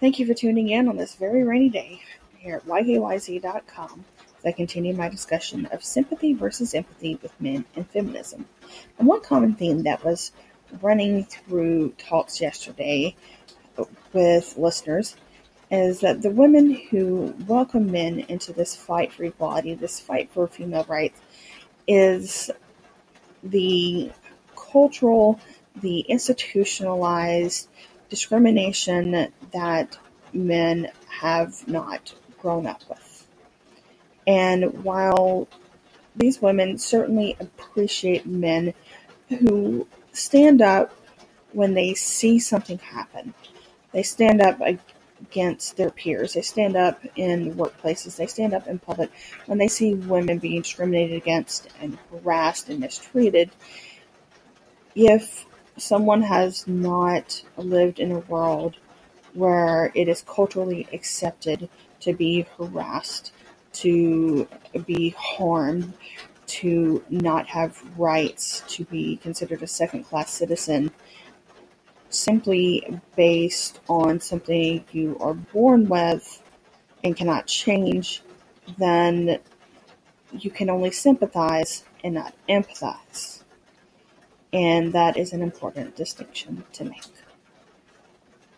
Thank you for tuning in on this very rainy day here at YKYZ.com as I continue my discussion of sympathy versus empathy with men and feminism. And one common theme that was running through talks yesterday with listeners is that the women who welcome men into this fight for equality, this fight for female rights, is the cultural, the institutionalized discrimination that men have not grown up with. And while these women certainly appreciate men who stand up when they see something happen, they stand up against their peers, they stand up in workplaces, they stand up in public when they see women being discriminated against and harassed and mistreated. If someone has not lived in a world where it is culturally accepted to be harassed, to be harmed, to not have rights, to be considered a second-class citizen simply based on something you are born with and cannot change, then you can only sympathize and not empathize. And that is an important distinction to make.